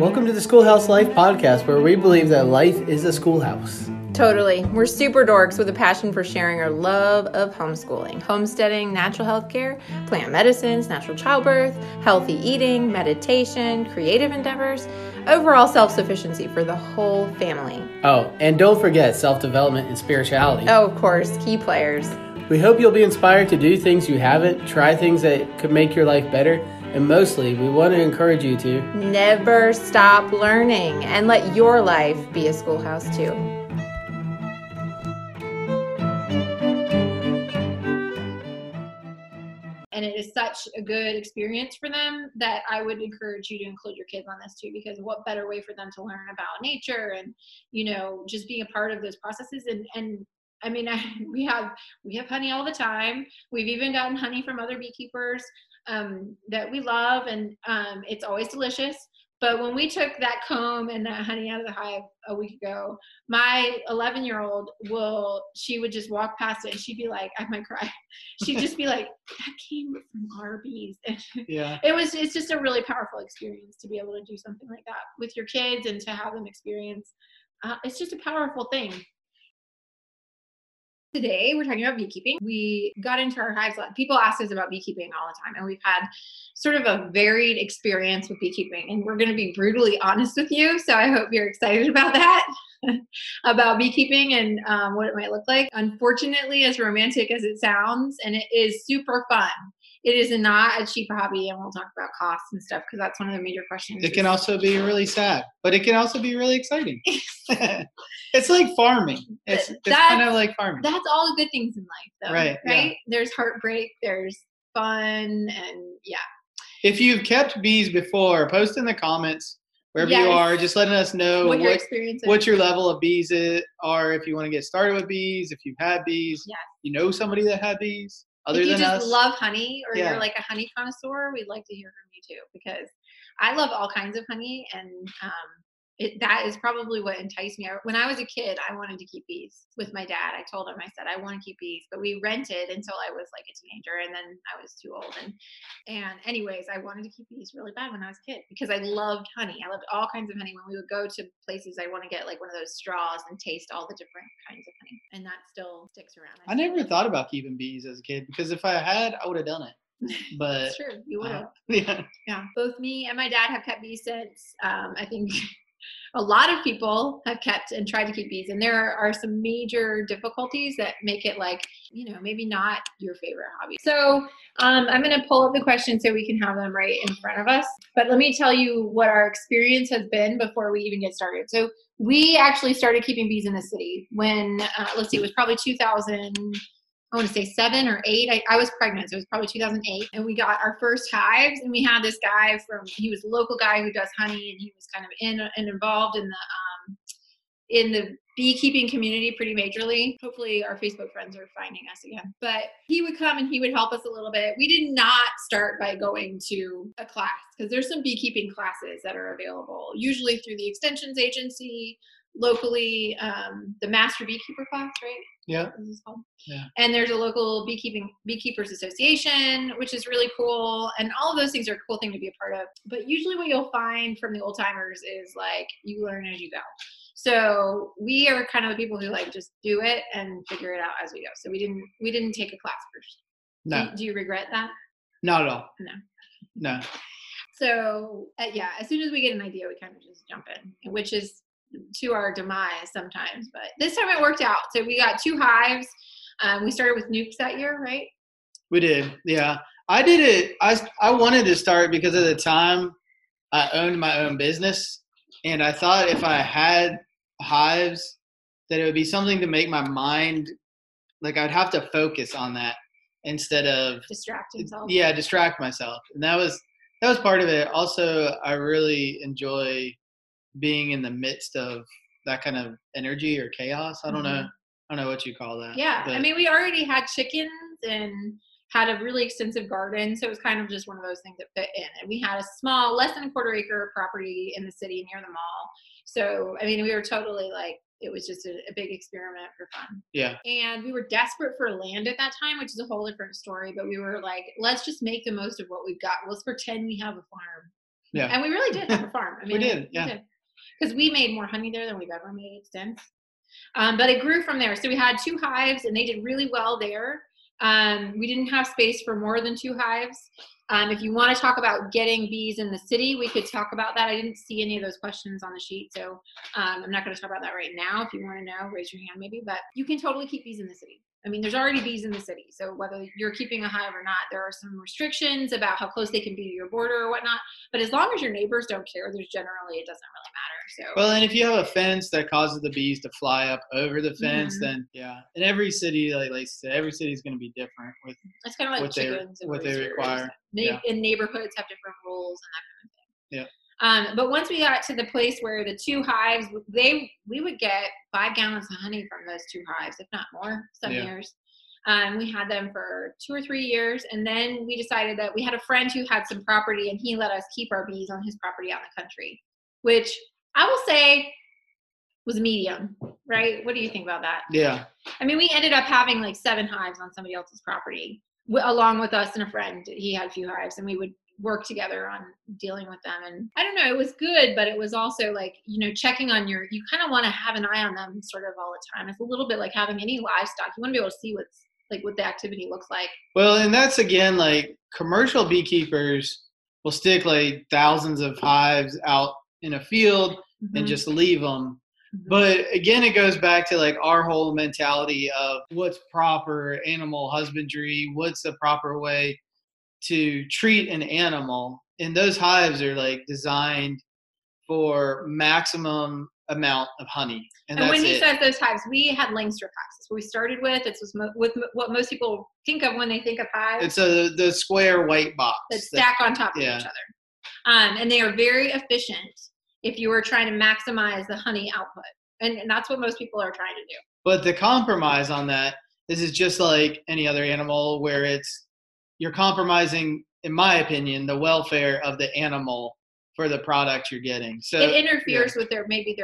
Welcome to the Schoolhouse Life Podcast, where we believe that life is a schoolhouse. Totally. We're super dorks with a passion for sharing our love of homeschooling, homesteading, natural healthcare, plant medicines, natural childbirth, healthy eating, meditation, creative endeavors, overall self-sufficiency for the whole family. Oh, and don't forget self-development and spirituality. Oh, of course. Key players. We hope you'll be inspired to do things you haven't, try things that could make your life better, and mostly, we want to encourage you to never stop learning and let your life be a schoolhouse too. And it is such a good experience for them that I would encourage you to include your kids on this too, because what better way for them to learn about nature and, you know, just being a part of those processes. And I mean, we have honey all the time. We've even gotten honey from other beekeepers that we love, and it's always delicious. But when we took that comb and that honey out of the hive a week ago, my 11-year-old she would just walk past it and she'd be like, I might cry. She'd just be like, that came from our bees. Yeah. It's just a really powerful experience to be able to do something like that with your kids and to have them experience. It's just a powerful thing. Today, we're talking about beekeeping. We got into our hives. People ask us about beekeeping all the time, and we've had sort of a varied experience with beekeeping, and we're going to be brutally honest with you, so I hope you're excited about that, about beekeeping and what it might look like. Unfortunately, as romantic as it sounds, and it is super fun, it is not a cheap hobby, and we'll talk about costs and stuff, because that's one of the major questions. It can also be really sad, but it can also be really exciting. It's like farming. It's kind of like farming. That's all the good things in life, though. Right? Yeah. There's heartbreak, there's fun, and yeah. If you've kept bees before, post in the comments wherever you are, just letting us know what your level of bees are, if you want to get started with bees, if you've had bees, you know somebody that had bees. Other if you than just us, love honey, or you're like a honey connoisseur, we'd like to hear from you too, because I love all kinds of honey, and that is probably what enticed me. When I was a kid, I wanted to keep bees with my dad. I told him, I said, I want to keep bees, but we rented until I was like a teenager, and then I was too old. And anyways, I wanted to keep bees really bad when I was a kid, because I loved honey. I loved all kinds of honey. When we would go to places, I want to get like one of those straws and taste all the different kinds of honey. And that still sticks around. I never thought about keeping bees as a kid, because if I had, I would have done it. But it's true. You would have. Yeah. Both me and my dad have kept bees since, I think... A lot of people have kept and tried to keep bees, and there are some major difficulties that make it like, you know, maybe not your favorite hobby. So I'm going to pull up the questions so we can have them right in front of us. But let me tell you what our experience has been before we even get started. So we actually started keeping bees in the city when, it was probably 2007 or 8. I was pregnant, so it was probably 2008. And we got our first hives, and we had this guy he was a local guy who does honey, and he was kind of involved in the beekeeping community pretty majorly. Hopefully our Facebook friends are finding us again. But he would come and he would help us a little bit. We did not start by going to a class, because there's some beekeeping classes that are available, usually through the extensions agency, locally, the master beekeeper class, right? Yeah. And there's a local beekeepers association, which is really cool. And all of those things are a cool thing to be a part of. But usually what you'll find from the old timers is like, you learn as you go. So we are kind of the people who like just do it and figure it out as we go. So we didn't take a class first. No. Do you regret that? Not at all. No. So as soon as we get an idea, we kind of just jump in, which is to our demise sometimes, but this time it worked out. So we got 2 hives. We started with nukes that year, right? We did. Yeah. I did it. I wanted to start because at the time I owned my own business, and I thought if I had hives that it would be something to make my mind, like I'd have to focus on that instead of distract myself. And that was part of it. Also, I really enjoy being in the midst of that kind of energy or chaos. I don't know what you call that. Yeah. But I mean, we already had chickens and had a really extensive garden. So it was kind of just one of those things that fit in. And we had a small, less than a quarter acre property in the city near the mall. So, I mean, we were totally like, it was just a big experiment for fun. Yeah. And we were desperate for land at that time, which is a whole different story. But we were like, let's just make the most of what we've got. Let's pretend we have a farm. Yeah. And we really did have a farm. I mean, we did, yeah. Because we made more honey there than we've ever made since. But it grew from there. So we had 2 hives and they did really well there. We didn't have space for more than 2 hives. If you want to talk about getting bees in the city, we could talk about that. I didn't see any of those questions on the sheet, so I'm not going to talk about that right now. If you want to know, raise your hand maybe, but you can totally keep bees in the city. I mean, there's already bees in the city, so whether you're keeping a hive or not, there are some restrictions about how close they can be to your border or whatnot, but as long as your neighbors don't care, there's generally, it doesn't really matter. So. Well, and if you have a fence that causes the bees to fly up over the fence, mm-hmm. then yeah. And every city, like I said, every city is going to be different with it's kind of like what chickens they, and what they require. Yeah. And neighborhoods have different rules and that kind of thing. Yeah. But once we got to the place where the 2 hives, we would get 5 gallons of honey from those 2 hives, if not more, some yeah. years. We had them for 2 or 3 years, and then we decided that we had a friend who had some property, and he let us keep our bees on his property out in the country, which I will say was a medium, right? What do you think about that? Yeah. I mean, we ended up having like 7 hives on somebody else's property, along with us and a friend. He had a few hives, and we would work together on dealing with them. And I don't know, it was good, but it was also like, you know, checking on your, you kind of want to have an eye on them sort of all the time. It's a little bit like having any livestock. You want to be able to see what's like, what the activity looks like. Well, and that's again, like commercial beekeepers will stick like thousands of hives out in a field mm-hmm. and just leave them. Mm-hmm. But again, it goes back to like our whole mentality of what's proper animal husbandry, what's the proper way to treat an animal, and those hives are like designed for maximum amount of honey. And when he says those hives, we had Langstroth hives. That's what we started with. It's with what most people think of when they think of hives. It's the square white box that stack on top of yeah. each other. And they are very efficient if you are trying to maximize the honey output. And that's what most people are trying to do. But the compromise on that, this is just like any other animal where it's, you're compromising, in my opinion, the welfare of the animal for the product you're getting. So it interferes yeah. with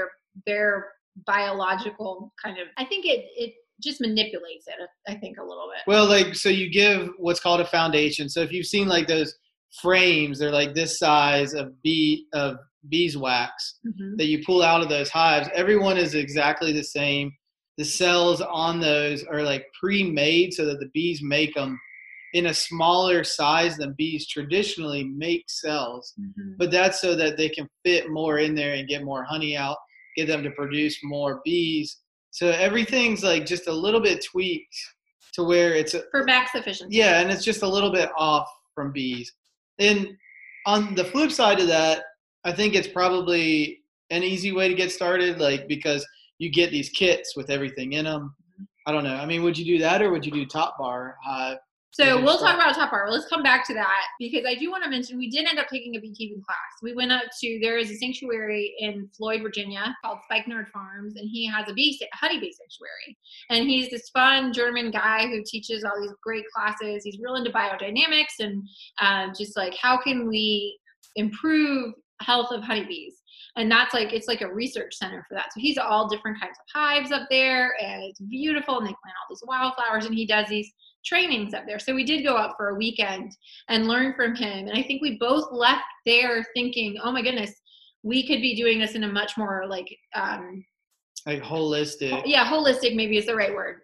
their biological kind of, I think it just manipulates it, I think, a little bit. Well, like, so you give what's called a foundation. So if you've seen like those frames, they're like this size of beeswax mm-hmm. that you pull out of those hives. Everyone is exactly the same. The cells on those are like pre-made so that the bees make them in a smaller size than bees traditionally make cells, mm-hmm. but that's so that they can fit more in there and get more honey out, get them to produce more bees. So everything's like just a little bit tweaked to where it's for max efficiency. Yeah. And it's just a little bit off from bees. And on the flip side of that, I think it's probably an easy way to get started, like because you get these kits with everything in them. I don't know. I mean, would you do that or would you do top bar? So we'll talk about top bar. Let's come back to that because I do want to mention we did end up taking a beekeeping class. We went up to, there is a sanctuary in Floyd, Virginia called Spike Nerd Farms, and he has a honeybee sanctuary. And he's this fun German guy who teaches all these great classes. He's real into biodynamics and just like how can we improve health of honeybees. And that's like, it's like a research center for that. So he's all different kinds of hives up there, and it's beautiful, and they plant all these wildflowers, and he does these trainings up there. So we did go up for a weekend and learn from him. And I think we both left there thinking, oh my goodness, we could be doing this in a much more like holistic. Yeah. Holistic maybe is the right word,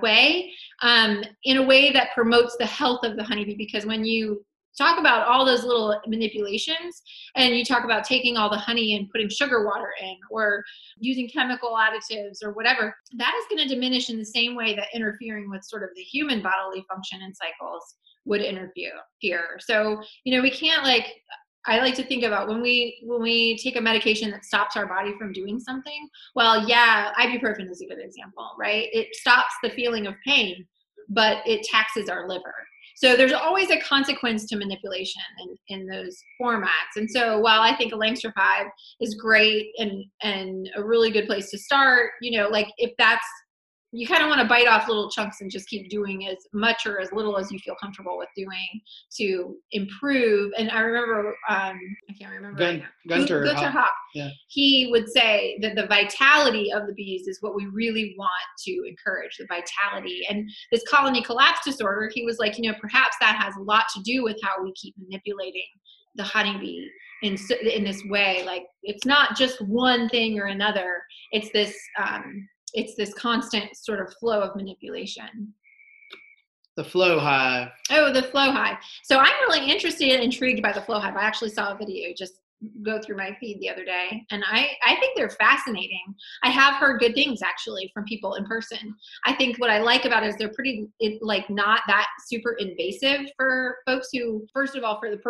way, in a way that promotes the health of the honeybee. Because when you talk about all those little manipulations and you talk about taking all the honey and putting sugar water in or using chemical additives or whatever, that is going to diminish in the same way that interfering with sort of the human bodily function and cycles would interfere. So, you know, we can't like, I like to think about when we take a medication that stops our body from doing something, well, yeah, ibuprofen is a good example, right? It stops the feeling of pain, but it taxes our liver. So there's always a consequence to manipulation in those formats. And so while I think a Langstroth hive is great and a really good place to start, you know, like if that's, you kind of want to bite off little chunks and just keep doing as much or as little as you feel comfortable with doing to improve. And I remember, I can't remember Gunter Hawk. Yeah. He would say that the vitality of the bees is what we really want to encourage, the vitality. And this colony collapse disorder, he was like, you know, perhaps that has a lot to do with how we keep manipulating the honeybee in this way. Like, it's not just one thing or another. It's this constant sort of flow of manipulation. The Flow Hive. Oh, the Flow Hive. So I'm really interested and intrigued by the Flow Hive. I actually saw a video just go through my feed the other day, and I think they're fascinating. I have heard good things actually from people in person. I think what I like about it is they're pretty, like, not that super invasive for folks who, first of all, for the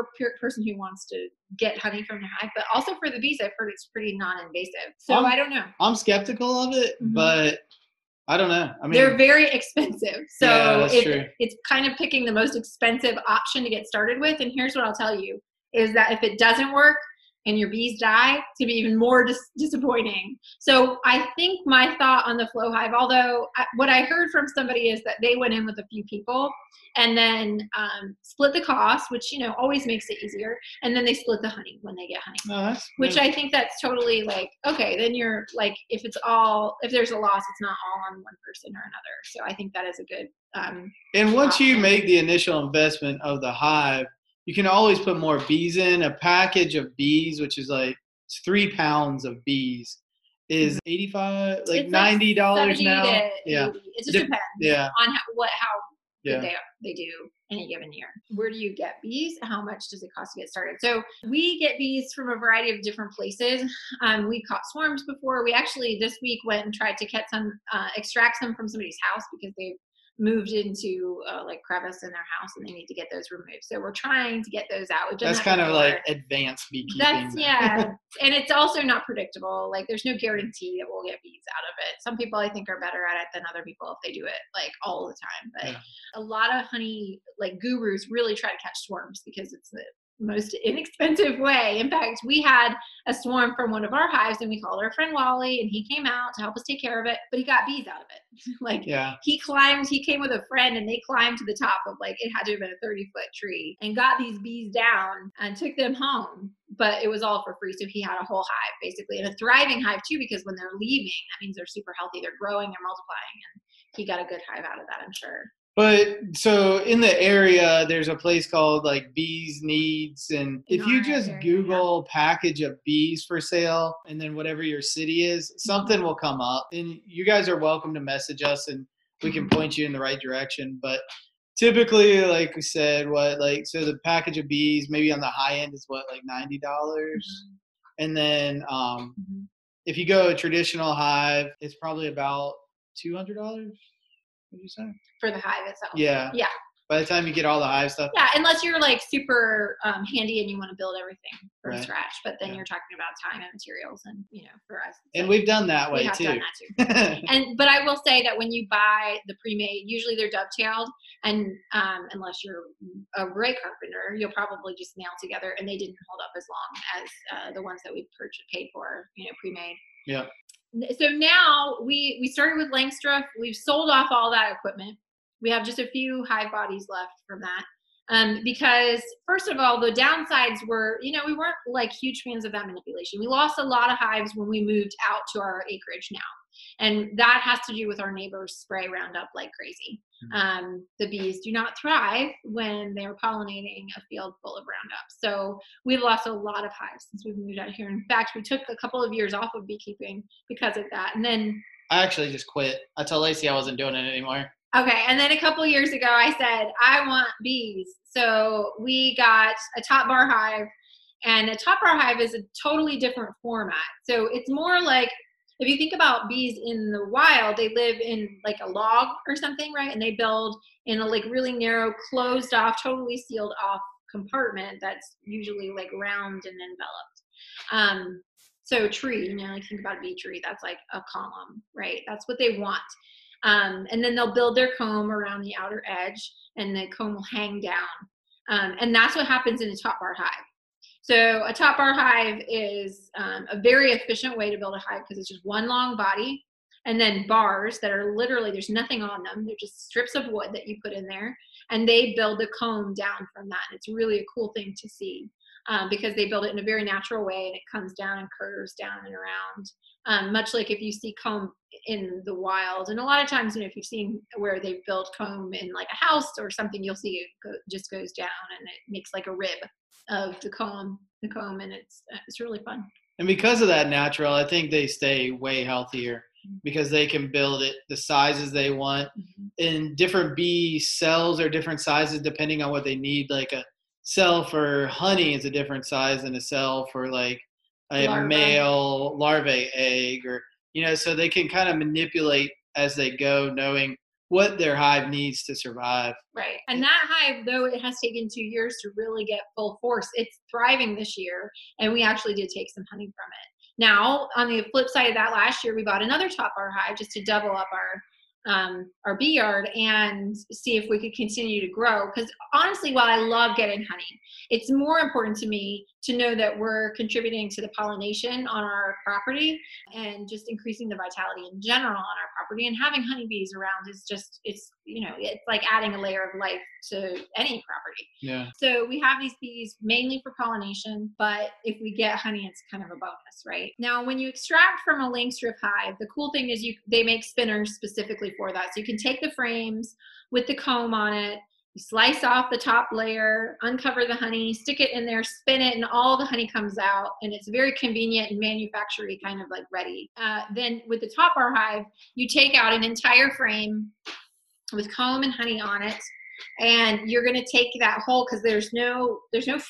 person who wants to get honey from the hive, but also for the bees. I've heard it's pretty non-invasive. So I don't know. I'm skeptical of it, mm-hmm. but I don't know. I mean, they're very expensive. So yeah, that's true. It's kind of picking the most expensive option to get started with. And here's what I'll tell you is that if it doesn't work and your bees die, it's going to be even more disappointing. So I think my thought on the Flow Hive, although what I heard from somebody is that they went in with a few people and then split the cost, which, you know, always makes it easier. And then they split the honey when they get honey, which I think that's totally like, okay, then you're like, if there's a loss, it's not all on one person or another. So I think that is a good. And once you make the initial investment of the hive, you can always put more bees in. A package of bees, which is like 3 pounds of bees, is $85, like $90 now. Yeah, it just depends. Yeah. on how good they do any given year. Where do you get bees? How much does it cost to get started? So we get bees from a variety of different places. We caught swarms before. We actually this week went and tried to catch some, extract some from somebody's house because they've moved into like crevice in their house and they need to get those removed. So we're trying to get those out. That's kind of like advanced beekeeping. Yeah. And it's also not predictable. Like, there's no guarantee that we'll get bees out of it. Some people I think are better at it than other people if they do it like all the time. But a lot of honey like gurus really try to catch swarms because it's the most inexpensive way. In fact, we had a swarm from one of our hives and we called our friend Wally and he came out to help us take care of it, but he got bees out of it. He came with a friend and they climbed to the top of like, it had to have been a 30-foot tree and got these bees down and took them home, but it was all for free. So he had a whole hive basically, and a thriving hive too, because when they're leaving, that means they're super healthy. They're growing, they're multiplying, and he got a good hive out of that, I'm sure. But so in the area, there's a place called like Bees Needs. And if you just Google package of bees for sale and then whatever your city is, something will come up. And you guys are welcome to message us and we can point you in the right direction. But typically, like we said, so the package of bees maybe on the high end is like $90. And then if you go a traditional hive, it's probably about $200. You say? For the hive itself. Yeah. By the time you get all the hive stuff. Yeah, unless you're like super handy and you want to build everything from scratch, but then you're talking about time and materials, and you know, for us. And we've done that way too. But I will say that when you buy the pre-made, usually they're dovetailed, and unless you're a great carpenter, you'll probably just nail together, and they didn't hold up as long as the ones that we paid for, you know, pre-made. Yeah. So now we started with Langstroth. We've sold off all that equipment. We have just a few hive bodies left from that. Because first of all, the downsides were, you know, we weren't like huge fans of that manipulation. We lost a lot of hives when we moved out to our acreage now. And that has to do with our neighbors spray Roundup like crazy. The bees do not thrive when they're pollinating a field full of Roundup. So we've lost a lot of hives since we've moved out here. In fact, we took a couple of years off of beekeeping because of that. And then I actually just quit. I told Lacey I wasn't doing it anymore. Okay. And then a couple of years ago, I said, I want bees. So we got a top bar hive, and a top bar hive is a totally different format. So it's more like, if you think about bees in the wild, they live in like a log or something, right? And they build in a like really narrow, closed off, totally sealed off compartment that's usually like round and enveloped. So tree, you know, like think about a bee tree, that's like a column, right? That's what they want. And then they'll build their comb around the outer edge, and the comb will hang down. And that's what happens in a top bar hive. So a top bar hive is a very efficient way to build a hive because it's just one long body and then bars that are literally, there's nothing on them. They're just strips of wood that you put in there, and they build the comb down from that. And it's really a cool thing to see because they build it in a very natural way, and it comes down and curves down and around, much like if you see comb in the wild. And a lot of times, you know, if you've seen where they build comb in like a house or something, you'll see it just goes down and it makes like a rib. of the comb, and it's really fun. And because of that natural, I think they stay way healthier because they can build it the sizes they want. And different bee cells are different sizes depending on what they need. Like a cell for honey is a different size than a cell for like a male larvae egg, or, you know, so they can kind of manipulate as they go, knowing what their hive needs to survive. Right. And that hive, though it has taken 2 years to really get full force, it's thriving this year. And we actually did take some honey from it. Now, on the flip side of that, last year we bought another top bar hive just to double up our bee yard and see if we could continue to grow. Because honestly, while I love getting honey, it's more important to me to know that we're contributing to the pollination on our property and just increasing the vitality in general on our property. And having honeybees around is just, it's, you know, it's like adding a layer of life to any property. Yeah. So we have these bees mainly for pollination, but if we get honey, it's kind of a bonus, right? Now, when you extract from a Langstroth hive, the cool thing is they make spinners specifically for that. So you can take the frames with the comb on it, you slice off the top layer, uncover the honey, stick it in there, spin it, and all the honey comes out. And it's very convenient and manufacturing kind of like ready. Then with the top bar hive, you take out an entire frame with comb and honey on it. And you're going to take that whole, because there's no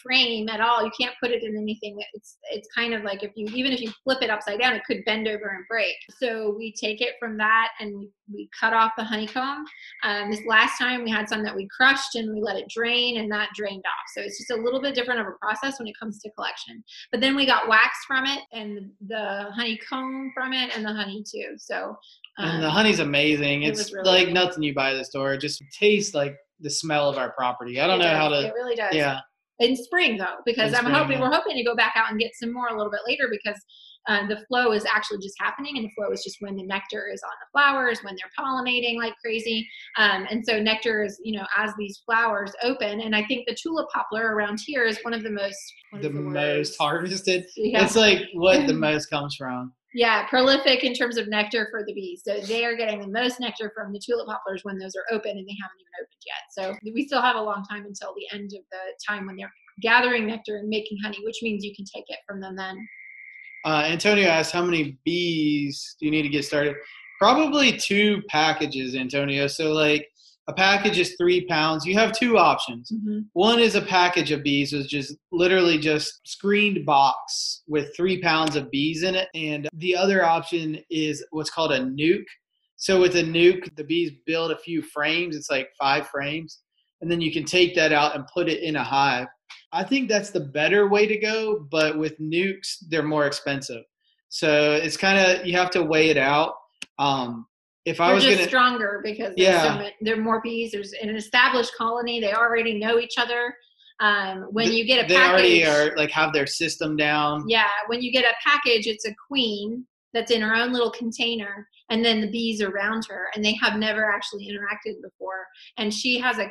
frame at all. You can't put it in anything. It's kind of like even if you flip it upside down, it could bend over and break. So we take it from that and we cut off the honeycomb. This last time we had some that we crushed and we let it drain, and that drained off. So it's just a little bit different of a process when it comes to collection. But then we got wax from it and the honeycomb from it and the honey too. So and the honey's amazing. It's really like amazing. Nothing you buy at the store. It just tastes like the smell of our property. I don't know how to. It really does. Yeah. In spring though, because we're hoping to go back out and get some more a little bit later, because the flow is actually just happening, and the flow is just when the nectar is on the flowers, when they're pollinating like crazy. And so nectar is, you know, as these flowers open, and I think the tulip poplar around here is one of the most harvested. Yeah. It's like what the most comes from. Yeah, prolific in terms of nectar for the bees. So they are getting the most nectar from the tulip poplars when those are open, and they haven't even opened yet. So we still have a long time until the end of the time when they're gathering nectar and making honey, which means you can take it from them then. Antonio asked, how many bees do you need to get started? Probably 2 packages, Antonio. So like a package is 3 pounds. You have 2 options. Mm-hmm. One is a package of bees, which is literally just screened box with 3 pounds of bees in it. And the other option is what's called a nuke. So with a nuke, the bees build a few frames. It's like 5 frames. And then you can take that out and put it in a hive. I think that's the better way to go. But with nukes, they're more expensive. So it's kind of, you have to weigh it out. Stronger because there are more bees. There's an established colony. They already know each other. You get a package, they already are, like, have their system down. Yeah, when you get a package, it's a queen that's in her own little container, and then the bees around her, and they have never actually interacted before. And she has a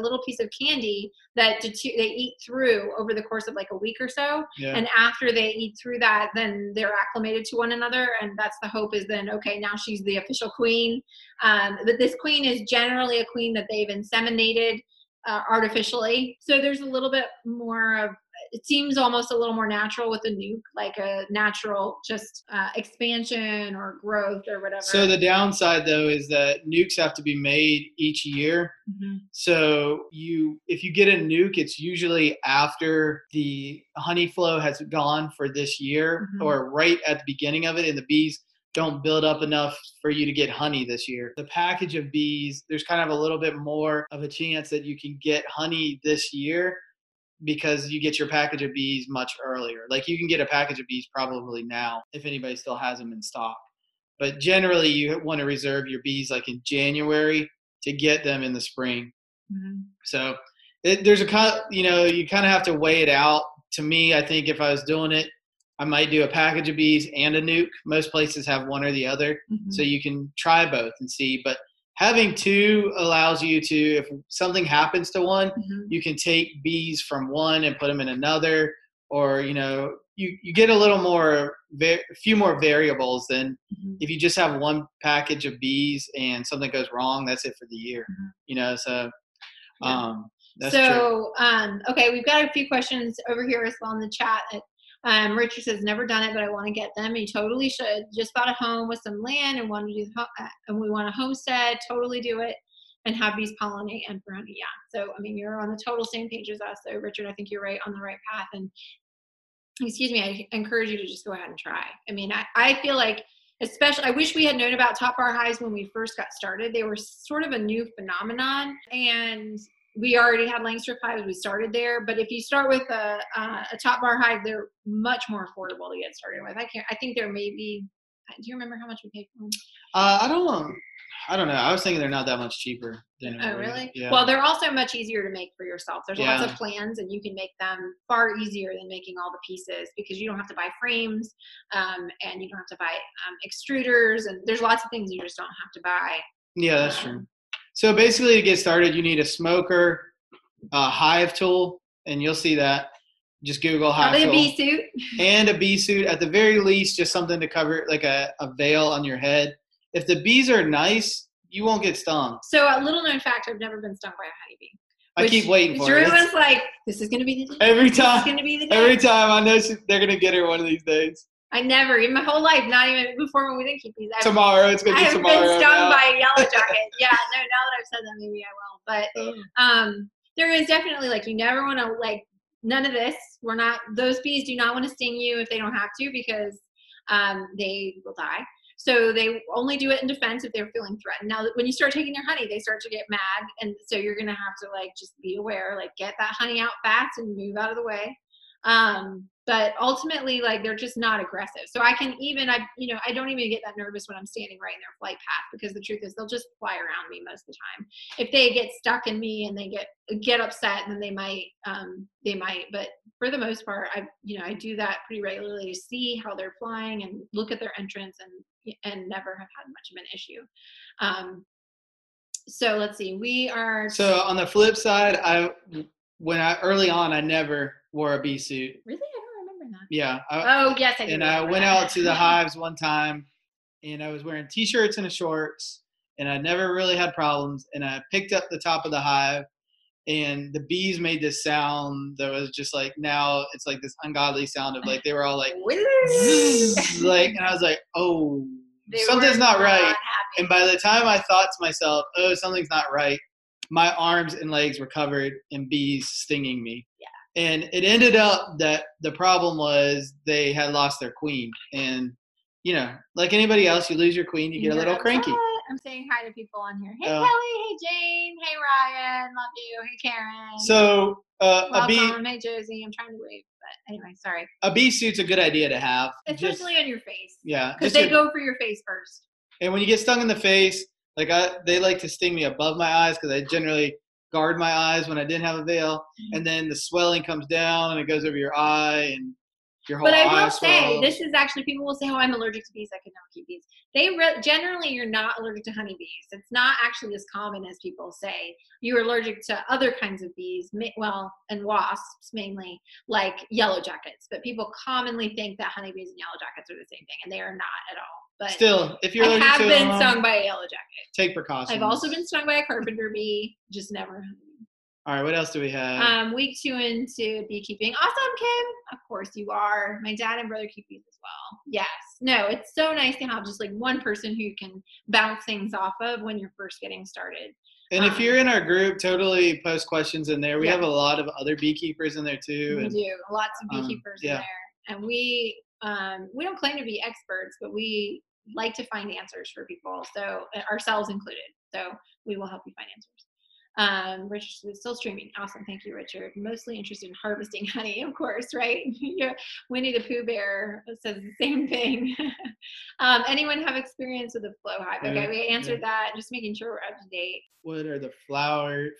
little piece of candy that they eat through over the course of like a week or so. Yeah. And after they eat through that, then they're acclimated to one another. And that's the hope, is then, okay, now she's the official queen. But this queen is generally a queen that they've inseminated artificially. So there's a little bit more of, it seems almost a little more natural with a nuke, like a natural just expansion or growth or whatever. So the downside though is that nukes have to be made each year. Mm-hmm. So if you get a nuke, it's usually after the honey flow has gone for this year, mm-hmm. or right at the beginning of it, and the bees don't build up enough for you to get honey this year. The package of bees, there's kind of a little bit more of a chance that you can get honey this year, because you get your package of bees much earlier. Like you can get a package of bees probably now if anybody still has them in stock. But generally you want to reserve your bees like in January to get them in the spring. Mm-hmm. So there's you kind of have to weigh it out. To me, I think if I was doing it, I might do a package of bees and a nuke. Most places have one or the other. Mm-hmm. So you can try both and see. But having 2 allows you to, if something happens to one, mm-hmm. you can take bees from one and put them in another, or, you know, you get a little more, a few more variables than mm-hmm. if you just have 1 package of bees and something goes wrong, that's it for the year, mm-hmm. you know, so. Yeah. That's so true. Okay, we've got a few questions over here as well in the chat. Richard says, never done it, but I want to get them. You totally should. Just bought a home with some land and want to do and we want a homestead. Totally do it and have bees pollinate and for honey. Yeah. So I mean, you're on the total same page as us. So Richard, I think you're right on the right path. And excuse me, I encourage you to just go ahead and try. I mean, I feel like, especially, I wish we had known about top bar hives when we first got started. They were sort of a new phenomenon, and we already had Langstroth hives. We started there, but if you start with a top bar hive, they're much more affordable to get started with. I think they're maybe. Do you remember how much we paid for them? I don't know. I was thinking they're not that much cheaper than. Oh, really? Yeah. Well, they're also much easier to make for yourself. There's lots of plans, and you can make them far easier than making all the pieces because you don't have to buy frames, and you don't have to buy extruders, and there's lots of things you just don't have to buy. Yeah, that's true. So basically, to get started, you need a smoker, a hive tool, and you'll see that. Just Google hive tool. Probably a bee suit. And a bee suit. At the very least, just something to cover, like a veil on your head. If the bees are nice, you won't get stung. So a little known fact, I've never been stung by a honeybee. I keep waiting for it. Everyone's like, this is going to be the day. Every time. This is going to be the day. Every time. I know they're going to get her one of these days. I never, in my whole life, not even before when we didn't keep these. Tomorrow, it's going to be tomorrow. I have been stung by a yellow jacket. Yeah, no, now that I've said that, maybe I will. But there is definitely, like, you never want to, like, none of this. We're not, those bees do not want to sting you if they don't have to because they will die. So they only do it in defense if they're feeling threatened. Now, when you start taking their honey, they start to get mad. And so you're going to have to, like, just be aware, like, get that honey out fast and move out of the way. But ultimately, like, they're just not aggressive. So I can even, I don't even get that nervous when I'm standing right in their flight path because the truth is they'll just fly around me most of the time. If they get stuck in me and they get upset, then they might. But for the most part, I do that pretty regularly to see how they're flying and look at their entrance and never have had much of an issue. So let's see, So on the flip side, early on, I never wore a bee suit. Really? Yeah. I went out to the hives one time, and I was wearing t-shirts and shorts, and I never really had problems. And I picked up the top of the hive, and the bees made this sound that was just like, now it's like this ungodly sound of like they were all like, zzz, like, and I was like, oh, something's not right. Happy. And by the time I thought to myself, oh, something's not right, my arms and legs were covered in bees stinging me. Yeah. And it ended up that the problem was they had lost their queen. And, you know, like anybody else, you lose your queen, you get a little cranky. I'm saying hi to people on here. Hey, Kelly. Hey, Jane. Hey, Ryan. Love you. Hey, Karen. So welcome. Hey, Josie. I'm trying to wave. But anyway, sorry. A bee suit's a good idea to have. Especially on your face. Yeah. Because they go for your face first. And when you get stung in the face, like they like to sting me above my eyes because I generally – guard my eyes when I didn't have a veil, and then the swelling comes down and it goes over your eye and your whole eye. But I will say, this is actually, people will say, oh, I'm allergic to bees, I could never keep bees. Generally, you're not allergic to honeybees. It's not actually as common as people say. You're allergic to other kinds of bees, and wasps mainly, like yellow jackets. But people commonly think that honeybees and yellow jackets are the same thing, and they are not at all. But still, if you're allergic to them, I have been stung by a yellow jacket. Take precautions. I've also been stung by a carpenter bee. Just never. All right, what else do we have? Week 2 into beekeeping. Awesome, Kim. Of course you are. My dad and brother keep bees as well. Yes. No, it's so nice to have just like one person who you can bounce things off of when you're first getting started. And if you're in our group, totally post questions in there. We have a lot of other beekeepers in there too. We do. Lots of beekeepers in there. And we don't claim to be experts, but we like to find answers for people, so ourselves included. So we will help you find answers. Richard is still streaming. Awesome. Thank you, Richard. Mostly interested in harvesting honey, of course, right? Winnie the Pooh Bear says the same thing. Anyone have experience with the flow hive? Okay, we answered that. Just making sure we're up to date. What are the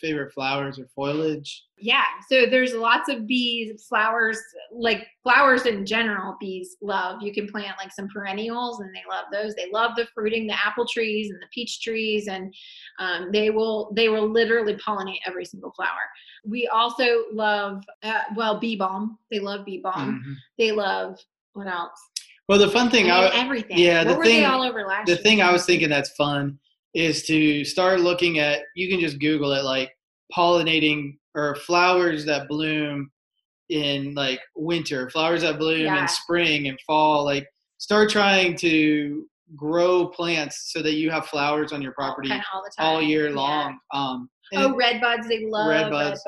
favorite flowers or foliage? Yeah, so there's lots of bees, flowers, like flowers in general bees love. You can plant like some perennials and they love those. They love the fruiting, the apple trees and the peach trees, and they will literally pollinate every single flower. We also love, bee balm. They love bee balm. Mm-hmm. They love, what else? Well, the fun thing. Everything. Yeah, they all over last year? The thing I was thinking that's fun is to start looking at, you can just Google it, like pollinating or flowers that bloom in like winter, flowers that bloom in spring and fall. Like, start trying to grow plants so that you have flowers on your property all year long. Red buds, they love red buds.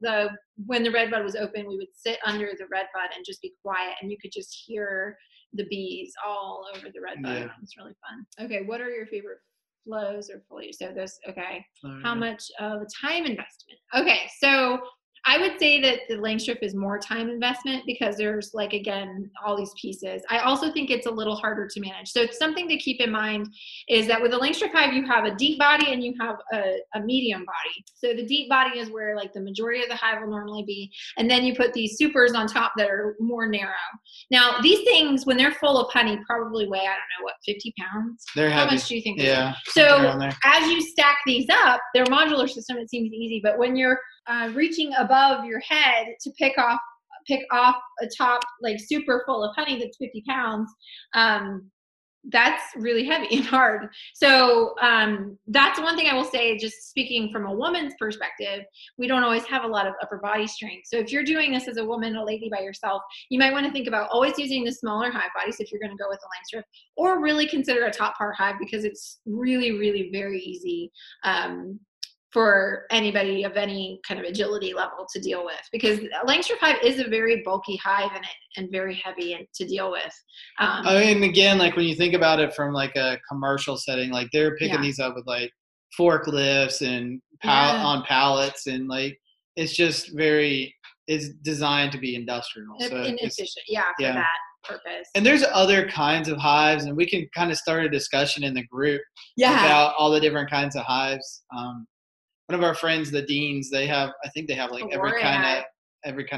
The when the red bud was open, we would sit under the red bud and just be quiet, and you could just hear the bees all over the red bud. Yeah. It was really fun. Okay, what are your favorite flows or foliage? So this, okay, how much of a time investment? Okay, so I would say that the Langstroth is more time investment because there's like, again, all these pieces. I also think it's a little harder to manage. So it's something to keep in mind is that with the Langstroth hive, you have a deep body and you have a medium body. So the deep body is where like the majority of the hive will normally be. And then you put these supers on top that are more narrow. Now these things, when they're full of honey, probably weigh, I don't know, what, 50 pounds? They're heavy. How much do you think? Yeah. So as you stack these up, their modular system, it seems easy, but when you're reaching above your head to pick off a top like super full of honey that's 50 pounds, that's really heavy and hard. So that's one thing I will say, just speaking from a woman's perspective, we don't always have a lot of upper body strength. So if you're doing this as a woman, a lady by yourself, you might want to think about always using the smaller hive bodies if you're going to go with a Langstroth, or really consider a top part hive because it's really, really very easy for anybody of any kind of agility level to deal with, because Langstroth hive is a very bulky hive and very heavy to deal with. I mean, again, like when you think about it from like a commercial setting, like they're picking these up with like forklifts and on pallets, and like it's just very, it's designed to be industrial. So inefficient, for that purpose. And there's other kinds of hives, and we can kind of start a discussion in the group about all the different kinds of hives. One of our friends, the Deans, they have, I think they have like every kind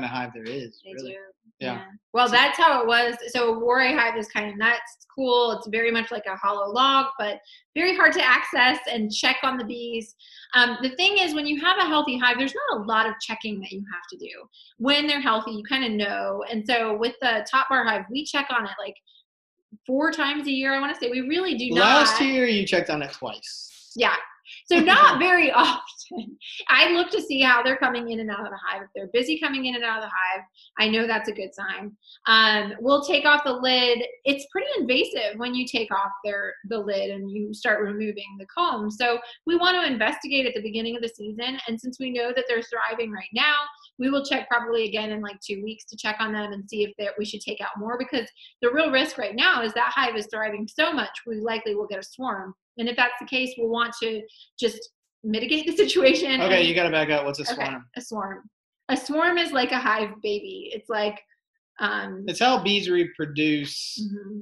of hive there is. They really do. Yeah. Well, that's how it was. So a Warre hive is kind of nuts. It's cool. It's very much like a hollow log, but very hard to access and check on the bees. The thing is, when you have a healthy hive, there's not a lot of checking that you have to do. When they're healthy, you kind of know. And so with the top bar hive, we check on it like 4 times a year. I want to say we really do not. Last year, you checked on it twice. Yeah. So not very often. I look to see how they're coming in and out of the hive. If they're busy coming in and out of the hive, I know that's a good sign. We'll take off the lid. It's pretty invasive when you take off the lid and you start removing the comb. So we want to investigate at the beginning of the season. And since we know that they're thriving right now, we will check probably again in like 2 weeks to check on them and see if we should take out more, because the real risk right now is that hive is thriving so much, we likely will get a swarm. And if that's the case, we'll want to just mitigate the situation. Okay, you got to back up. What's a swarm? Okay, a swarm. A swarm is like a hive baby. It's like... it's how bees reproduce,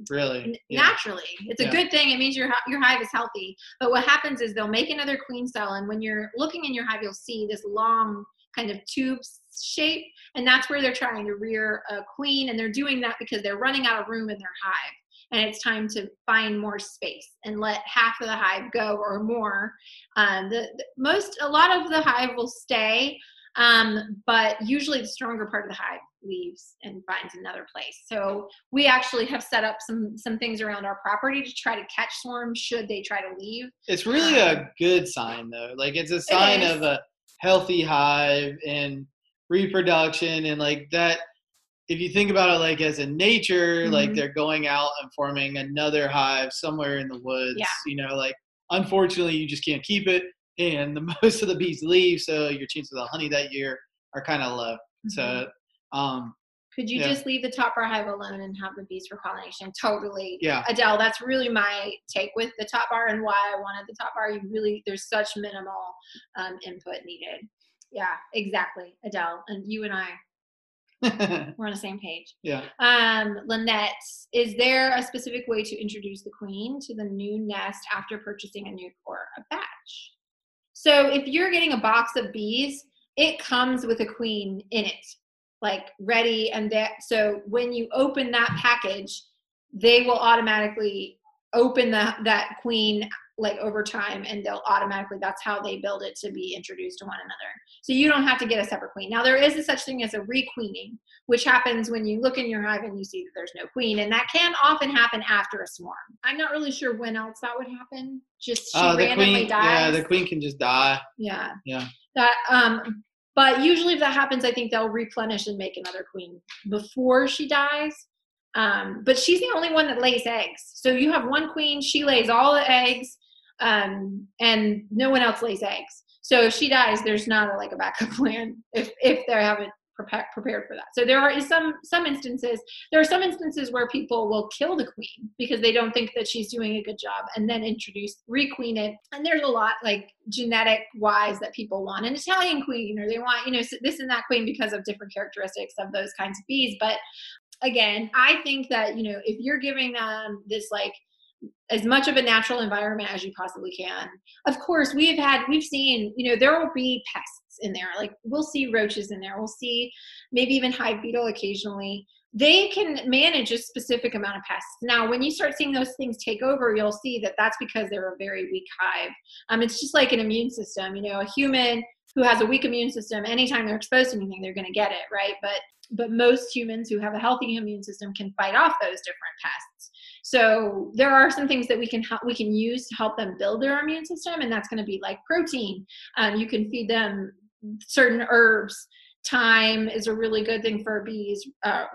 really. Naturally. It's a good thing. It means your hive is healthy. But what happens is they'll make another queen cell, and when you're looking in your hive, you'll see this long kind of tube shape, and that's where they're trying to rear a queen, and they're doing that because they're running out of room in their hive. And it's time to find more space and let half of the hive go or more. A lot of the hive will stay, but usually the stronger part of the hive leaves and finds another place. So we actually have set up some things around our property to try to catch swarms should they try to leave. It's really a good sign, though. Like, it's a sign of a healthy hive and reproduction, and like that. If you think about it, like as in nature, like they're going out and forming another hive somewhere in the woods, you know, like unfortunately you just can't keep it, and the most of the bees leave. So your chances of the honey that year are kind of low. So, could you just leave the top bar hive alone and have the bees for pollination? Totally. Yeah. Adele, that's really my take with the top bar and why I wanted the top bar. There's such minimal input needed. Yeah, exactly. Adele, and you and I. We're on the same page. Lynette, is there a specific way to introduce the queen to the new nest after purchasing a nuke or a batch? So if you're getting a box of bees, it comes with a queen in it, like ready, and that, so when you open that package, they will automatically open that queen like over time, and they'll automatically, that's how they build it to be introduced to one another. So you don't have to get a separate queen. Now there is such thing as a requeening, which happens when you look in your hive and you see that there's no queen, and that can often happen after a swarm. I'm not really sure when else that would happen. Just she randomly dies. Yeah, the queen can just die. Yeah. Yeah. That, but usually if that happens, I think they'll replenish and make another queen before she dies. But she's the only one that lays eggs. So you have one queen, she lays all the eggs, and no one else lays eggs. So if she dies, there's not a, like a backup plan if they haven't prepared for that. So there are some instances where people will kill the queen because they don't think that she's doing a good job, and then requeen it. And there's a lot like genetic wise that people want an Italian queen, or they want, this and that queen because of different characteristics of those kinds of bees. But again, I think that, if you're giving them this, like, as much of a natural environment as you possibly can. Of course, we've seen, there will be pests in there. Like, we'll see roaches in there. We'll see maybe even hive beetle occasionally. They can manage a specific amount of pests. Now, when you start seeing those things take over, you'll see that that's because they're a very weak hive. It's just like an immune system. A human who has a weak immune system, anytime they're exposed to anything, they're going to get it, right? But most humans who have a healthy immune system can fight off those different pests. So there are some things that we can use to help them build their immune system, and that's going to be like protein. You can feed them certain herbs. Thyme is a really good thing for bees.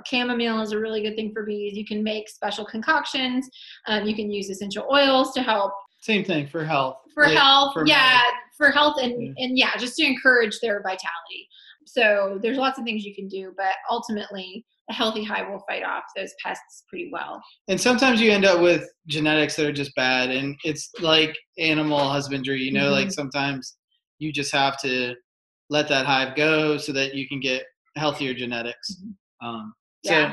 Chamomile is a really good thing for bees. You can make special concoctions. You can use essential oils to help. Same thing for health. For health, and just to encourage their vitality. So there's lots of things you can do, but ultimately a healthy hive will fight off those pests pretty well. And sometimes you end up with genetics that are just bad, and it's like animal husbandry, mm-hmm. like sometimes you just have to let that hive go so that you can get healthier genetics. Mm-hmm.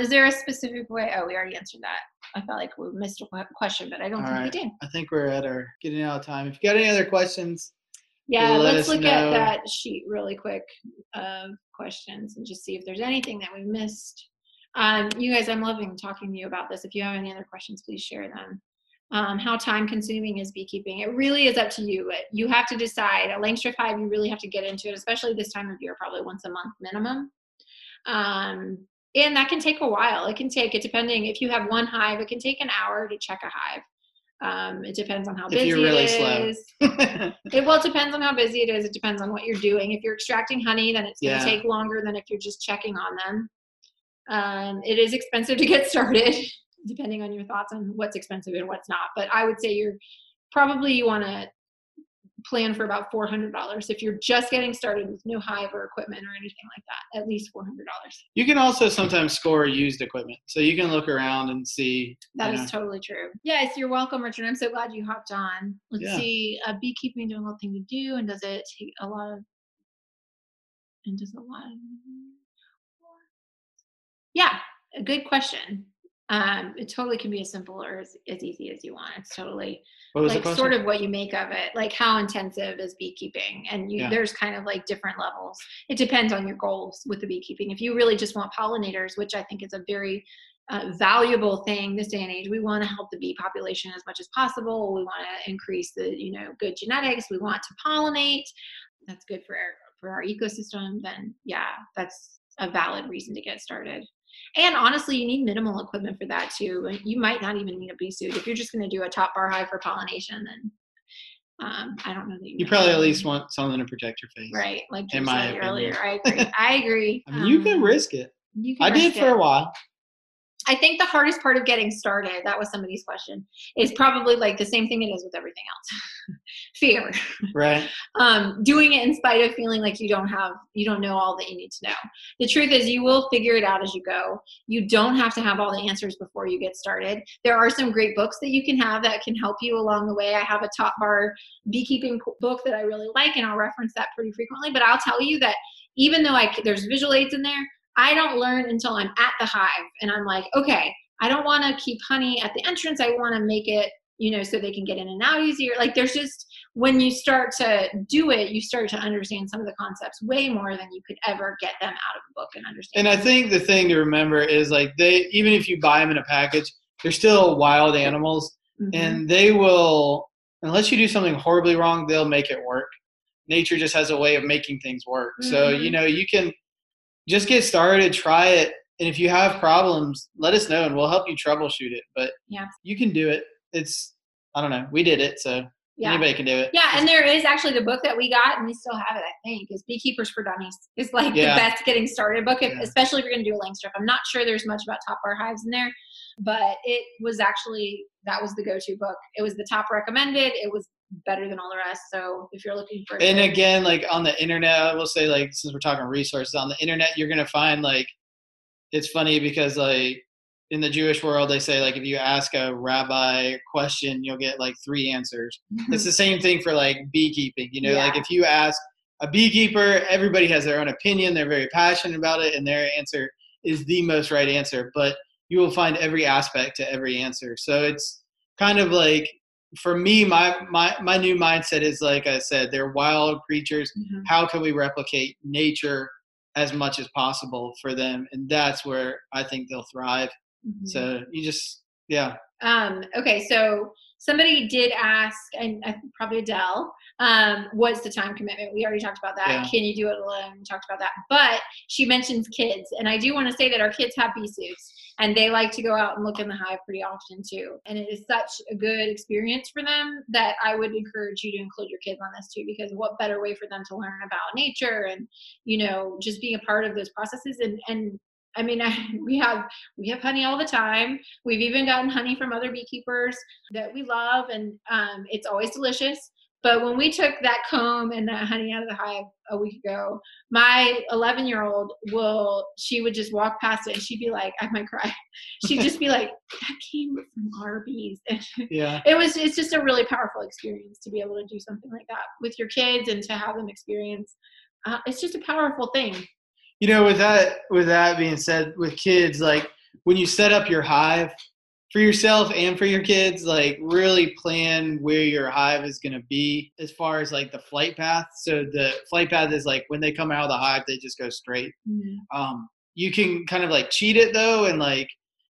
Is there a specific way? Oh, we already answered that. I felt like we missed a question, but I don't think we did. I think we're at our getting out of time. If you got any other questions, let's look at that sheet really quick of questions and just see if there's anything that we missed. You guys, I'm loving talking to you about this. If you have any other questions, please share them. How time consuming is beekeeping? It really is up to you. You have to decide. At Langstroth Hive, you really have to get into it, especially this time of year, probably once a month minimum. And that can take a while. Depending, if you have one hive, it can take an hour to check a hive. It depends on how busy it is. It depends on how busy it is. It depends on what you're doing. If you're extracting honey, then it's going to take longer than if you're just checking on them. It is expensive to get started, depending on your thoughts on what's expensive and what's not. But I would say you want to plan for about $400. If you're just getting started with no hive or equipment or anything like that, at least $400. You can also sometimes score used equipment. So you can look around and see. That is totally true. Yes, you're welcome, Richard. I'm so glad you hopped on. Let's see. Beekeeping doing a lot thing to do, and does a lot of Yeah, a good question. It totally can be as simple or as easy as you want. It's totally like sort of what you make of it, like how intensive is beekeeping, and there's kind of like different levels. It depends on your goals with the beekeeping. If you really just want pollinators, which I think is a very valuable thing this day and age, we want to help the bee population as much as possible. We want to increase the good genetics. We want to pollinate. That's good for our ecosystem. Then that's a valid reason to get started. And honestly, you need minimal equipment for that too. You might not even need a bee suit. If you're just going to do a top bar hive for pollination, then I don't know that you probably at least want something to protect your face. Right. Like you said earlier. I agree. You can risk it. I did for a while. I think the hardest part of getting started, that was somebody's question, is probably like the same thing it is with everything else. Fear. Right. Doing it in spite of feeling like you don't know all that you need to know. The truth is you will figure it out as you go. You don't have to have all the answers before you get started. There are some great books that you can have that can help you along the way. I have a top bar beekeeping book that I really like, and I'll reference that pretty frequently, but I'll tell you that even though there's visual aids in there, I don't learn until I'm at the hive and I'm like, okay, I don't want to keep honey at the entrance. I want to make it, so they can get in and out easier. Like there's just, when you start to do it, you start to understand some of the concepts way more than you could ever get them out of a book and understand. And I think the thing to remember is like even if you buy them in a package, they're still wild animals, mm-hmm. and they will, unless you do something horribly wrong, they'll make it work. Nature just has a way of making things work. Mm-hmm. So, you can, just get started, try it, and if you have problems, let us know, and we'll help you troubleshoot it. But you can do it. I don't know. We did it, so Yeah. Anybody can do it. Yeah, and there is actually the book that we got, and we still have it, I think, is Beekeepers for Dummies. It's like the best getting started book, especially if you're going to do a Langstroth. I'm not sure there's much about top bar hives in there, but it was actually, that was the go-to book. It was the top recommended. It was better than all the rest. So if you're looking for it. And again, like on the internet, I will say, like, since we're talking resources, on the internet, you're going to find, like, it's funny because, like, in the Jewish world, they say, like, if you ask a rabbi a question, you'll get, like, 3 answers. It's the same thing for, like, beekeeping. You know, like, if you ask a beekeeper, everybody has their own opinion. They're very passionate about it, and their answer is the most right answer. But you will find every aspect to every answer. So it's kind of like, for me, my new mindset is, like I said, they're wild creatures. Mm-hmm. How can we replicate nature as much as possible for them? And that's where I think they'll thrive. Mm-hmm. So you just, okay. So somebody did ask, and probably Adele, what's the time commitment? We already talked about that. Yeah. Can you do it alone? We talked about that, but she mentions kids. And I do want to say that our kids have bee suits and they like to go out and look in the hive pretty often too. And it is such a good experience for them that I would encourage you to include your kids on this too, because what better way for them to learn about nature and, you know, just being a part of those processes. And, I mean, we have honey all the time. We've even gotten honey from other beekeepers that we love, and it's always delicious. But when we took that comb and that honey out of the hive a week ago, my 11-year-old she would just walk past it and she'd be like, I might cry. She'd just be like, that came from our bees. It's just a really powerful experience to be able to do something like that with your kids and to have them experience. It's just a powerful thing. You know, with that being said, with kids, like, when you set up your hive for yourself and for your kids, like, really plan where your hive is going to be as far as, like, the flight path. So the flight path is, like, when they come out of the hive, they just go straight. Mm-hmm. You can kind of, like, cheat it, though, and, like,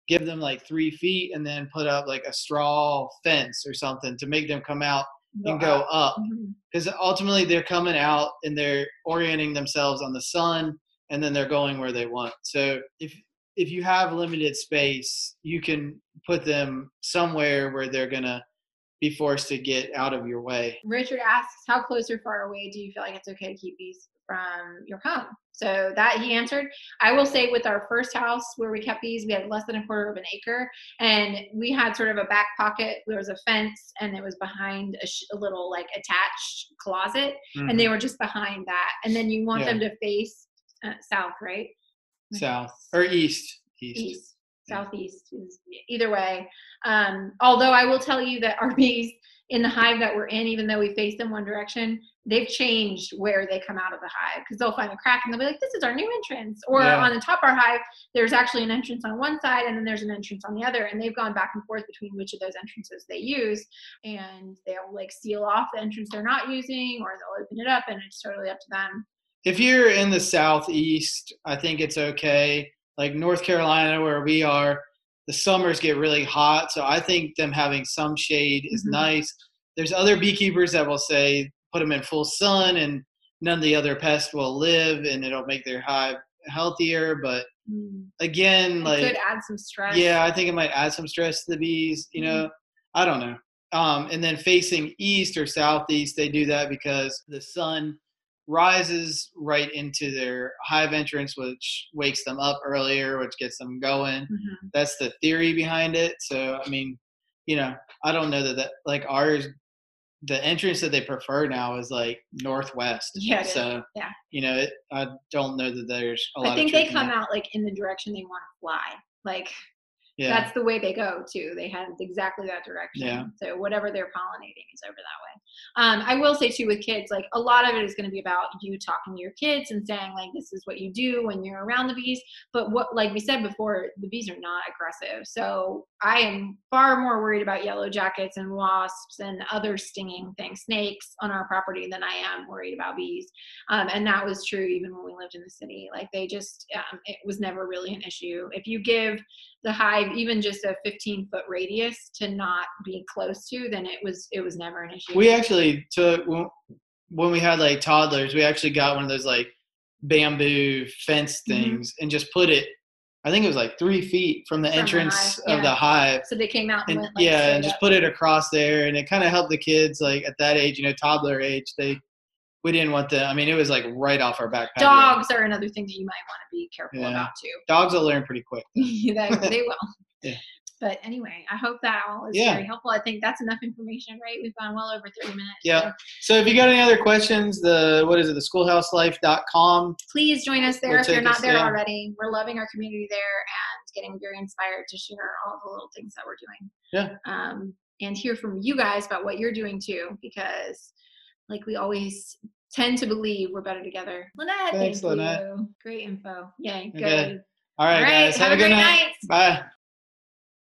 give them, like, 3 feet and then put up, like, a straw fence or something to make them come out and go up. Because ultimately they're coming out and they're orienting themselves on the sun. And then they're going where they want. So if you have limited space, you can put them somewhere where they're going to be forced to get out of your way. Richard asks, how close or far away do you feel like it's okay to keep bees from your home? So that he answered. I will say with our first house where we kept bees, we had less than 25 acres. And we had sort of a back pocket. There was a fence and it was behind a little, like, attached closet. Mm-hmm. And they were just behind that. And then you want them to face south, right? South or east. Southeast is either way. Although I will tell you that our bees in the hive that we're in, even though we face them one direction, they've changed where they come out of the hive, because they'll find a crack and they'll be like, this is our new entrance. Or on the top of our hive, there's actually an entrance on one side and then there's an entrance on the other. And they've gone back and forth between which of those entrances they use. And they'll, like, seal off the entrance they're not using, or they'll open it up, and it's totally up to them. If you're in the southeast, I think it's okay. Like North Carolina, where we are, the summers get really hot. So I think them having some shade is nice. There's other beekeepers that will say put them in full sun and none of the other pests will live and it'll make their hive healthier. But again, it could add some stress. Yeah, I think it might add some stress to the bees. You know, I don't know. And then facing east or southeast, they do that because the sun rises right into their hive entrance, which wakes them up earlier, which gets them going. That's the theory behind it. So I mean, you know, I don't know that like ours, the entrance that they prefer now is like northwest. Yeah. So yeah, you know, I don't know that there's a lot. I think they come out like in the direction they want to fly. Like that's the way they go too. They head exactly that direction. Yeah. So whatever they're pollinating is over that way. I will say too, with kids, like a lot of it is going to be about you talking to your kids and saying like, this is what you do when you're around the bees. But what, like we said before, the bees are not aggressive. So I am far more worried about yellow jackets and wasps and other stinging things, snakes on our property, than I am worried about bees. And that was true even when we lived in the city. Like they just, it was never really an issue. If you give the hive even just a 15-foot radius to not be close to, then it was never an issue. We actually took, when we had like toddlers, we actually got one of those like bamboo fence things and just put it I think it was like 3 feet from the entrance of the hive. So they came out and went, like, yeah, and just put it across there. And it kind of helped the kids, like, at that age, you know, toddler age, we didn't want the, I mean, it was like right off our back patio. Dogs are another thing that you might want to be careful about too. Dogs will learn pretty quick. They will. Yeah. But anyway, I hope that all is very helpful. I think that's enough information, right? We've gone well over 30 minutes. Yeah. So if you got any other questions, the schoolhouselife.com. Please join us there if you're not there already. We're loving our community there and getting very inspired to share all the little things that we're doing. Yeah. And hear from you guys about what you're doing too, because like we always tend to believe we're better together. Lynette, thank you. Great info. Yay. Okay. Good. All right, guys. Have a good night. Bye.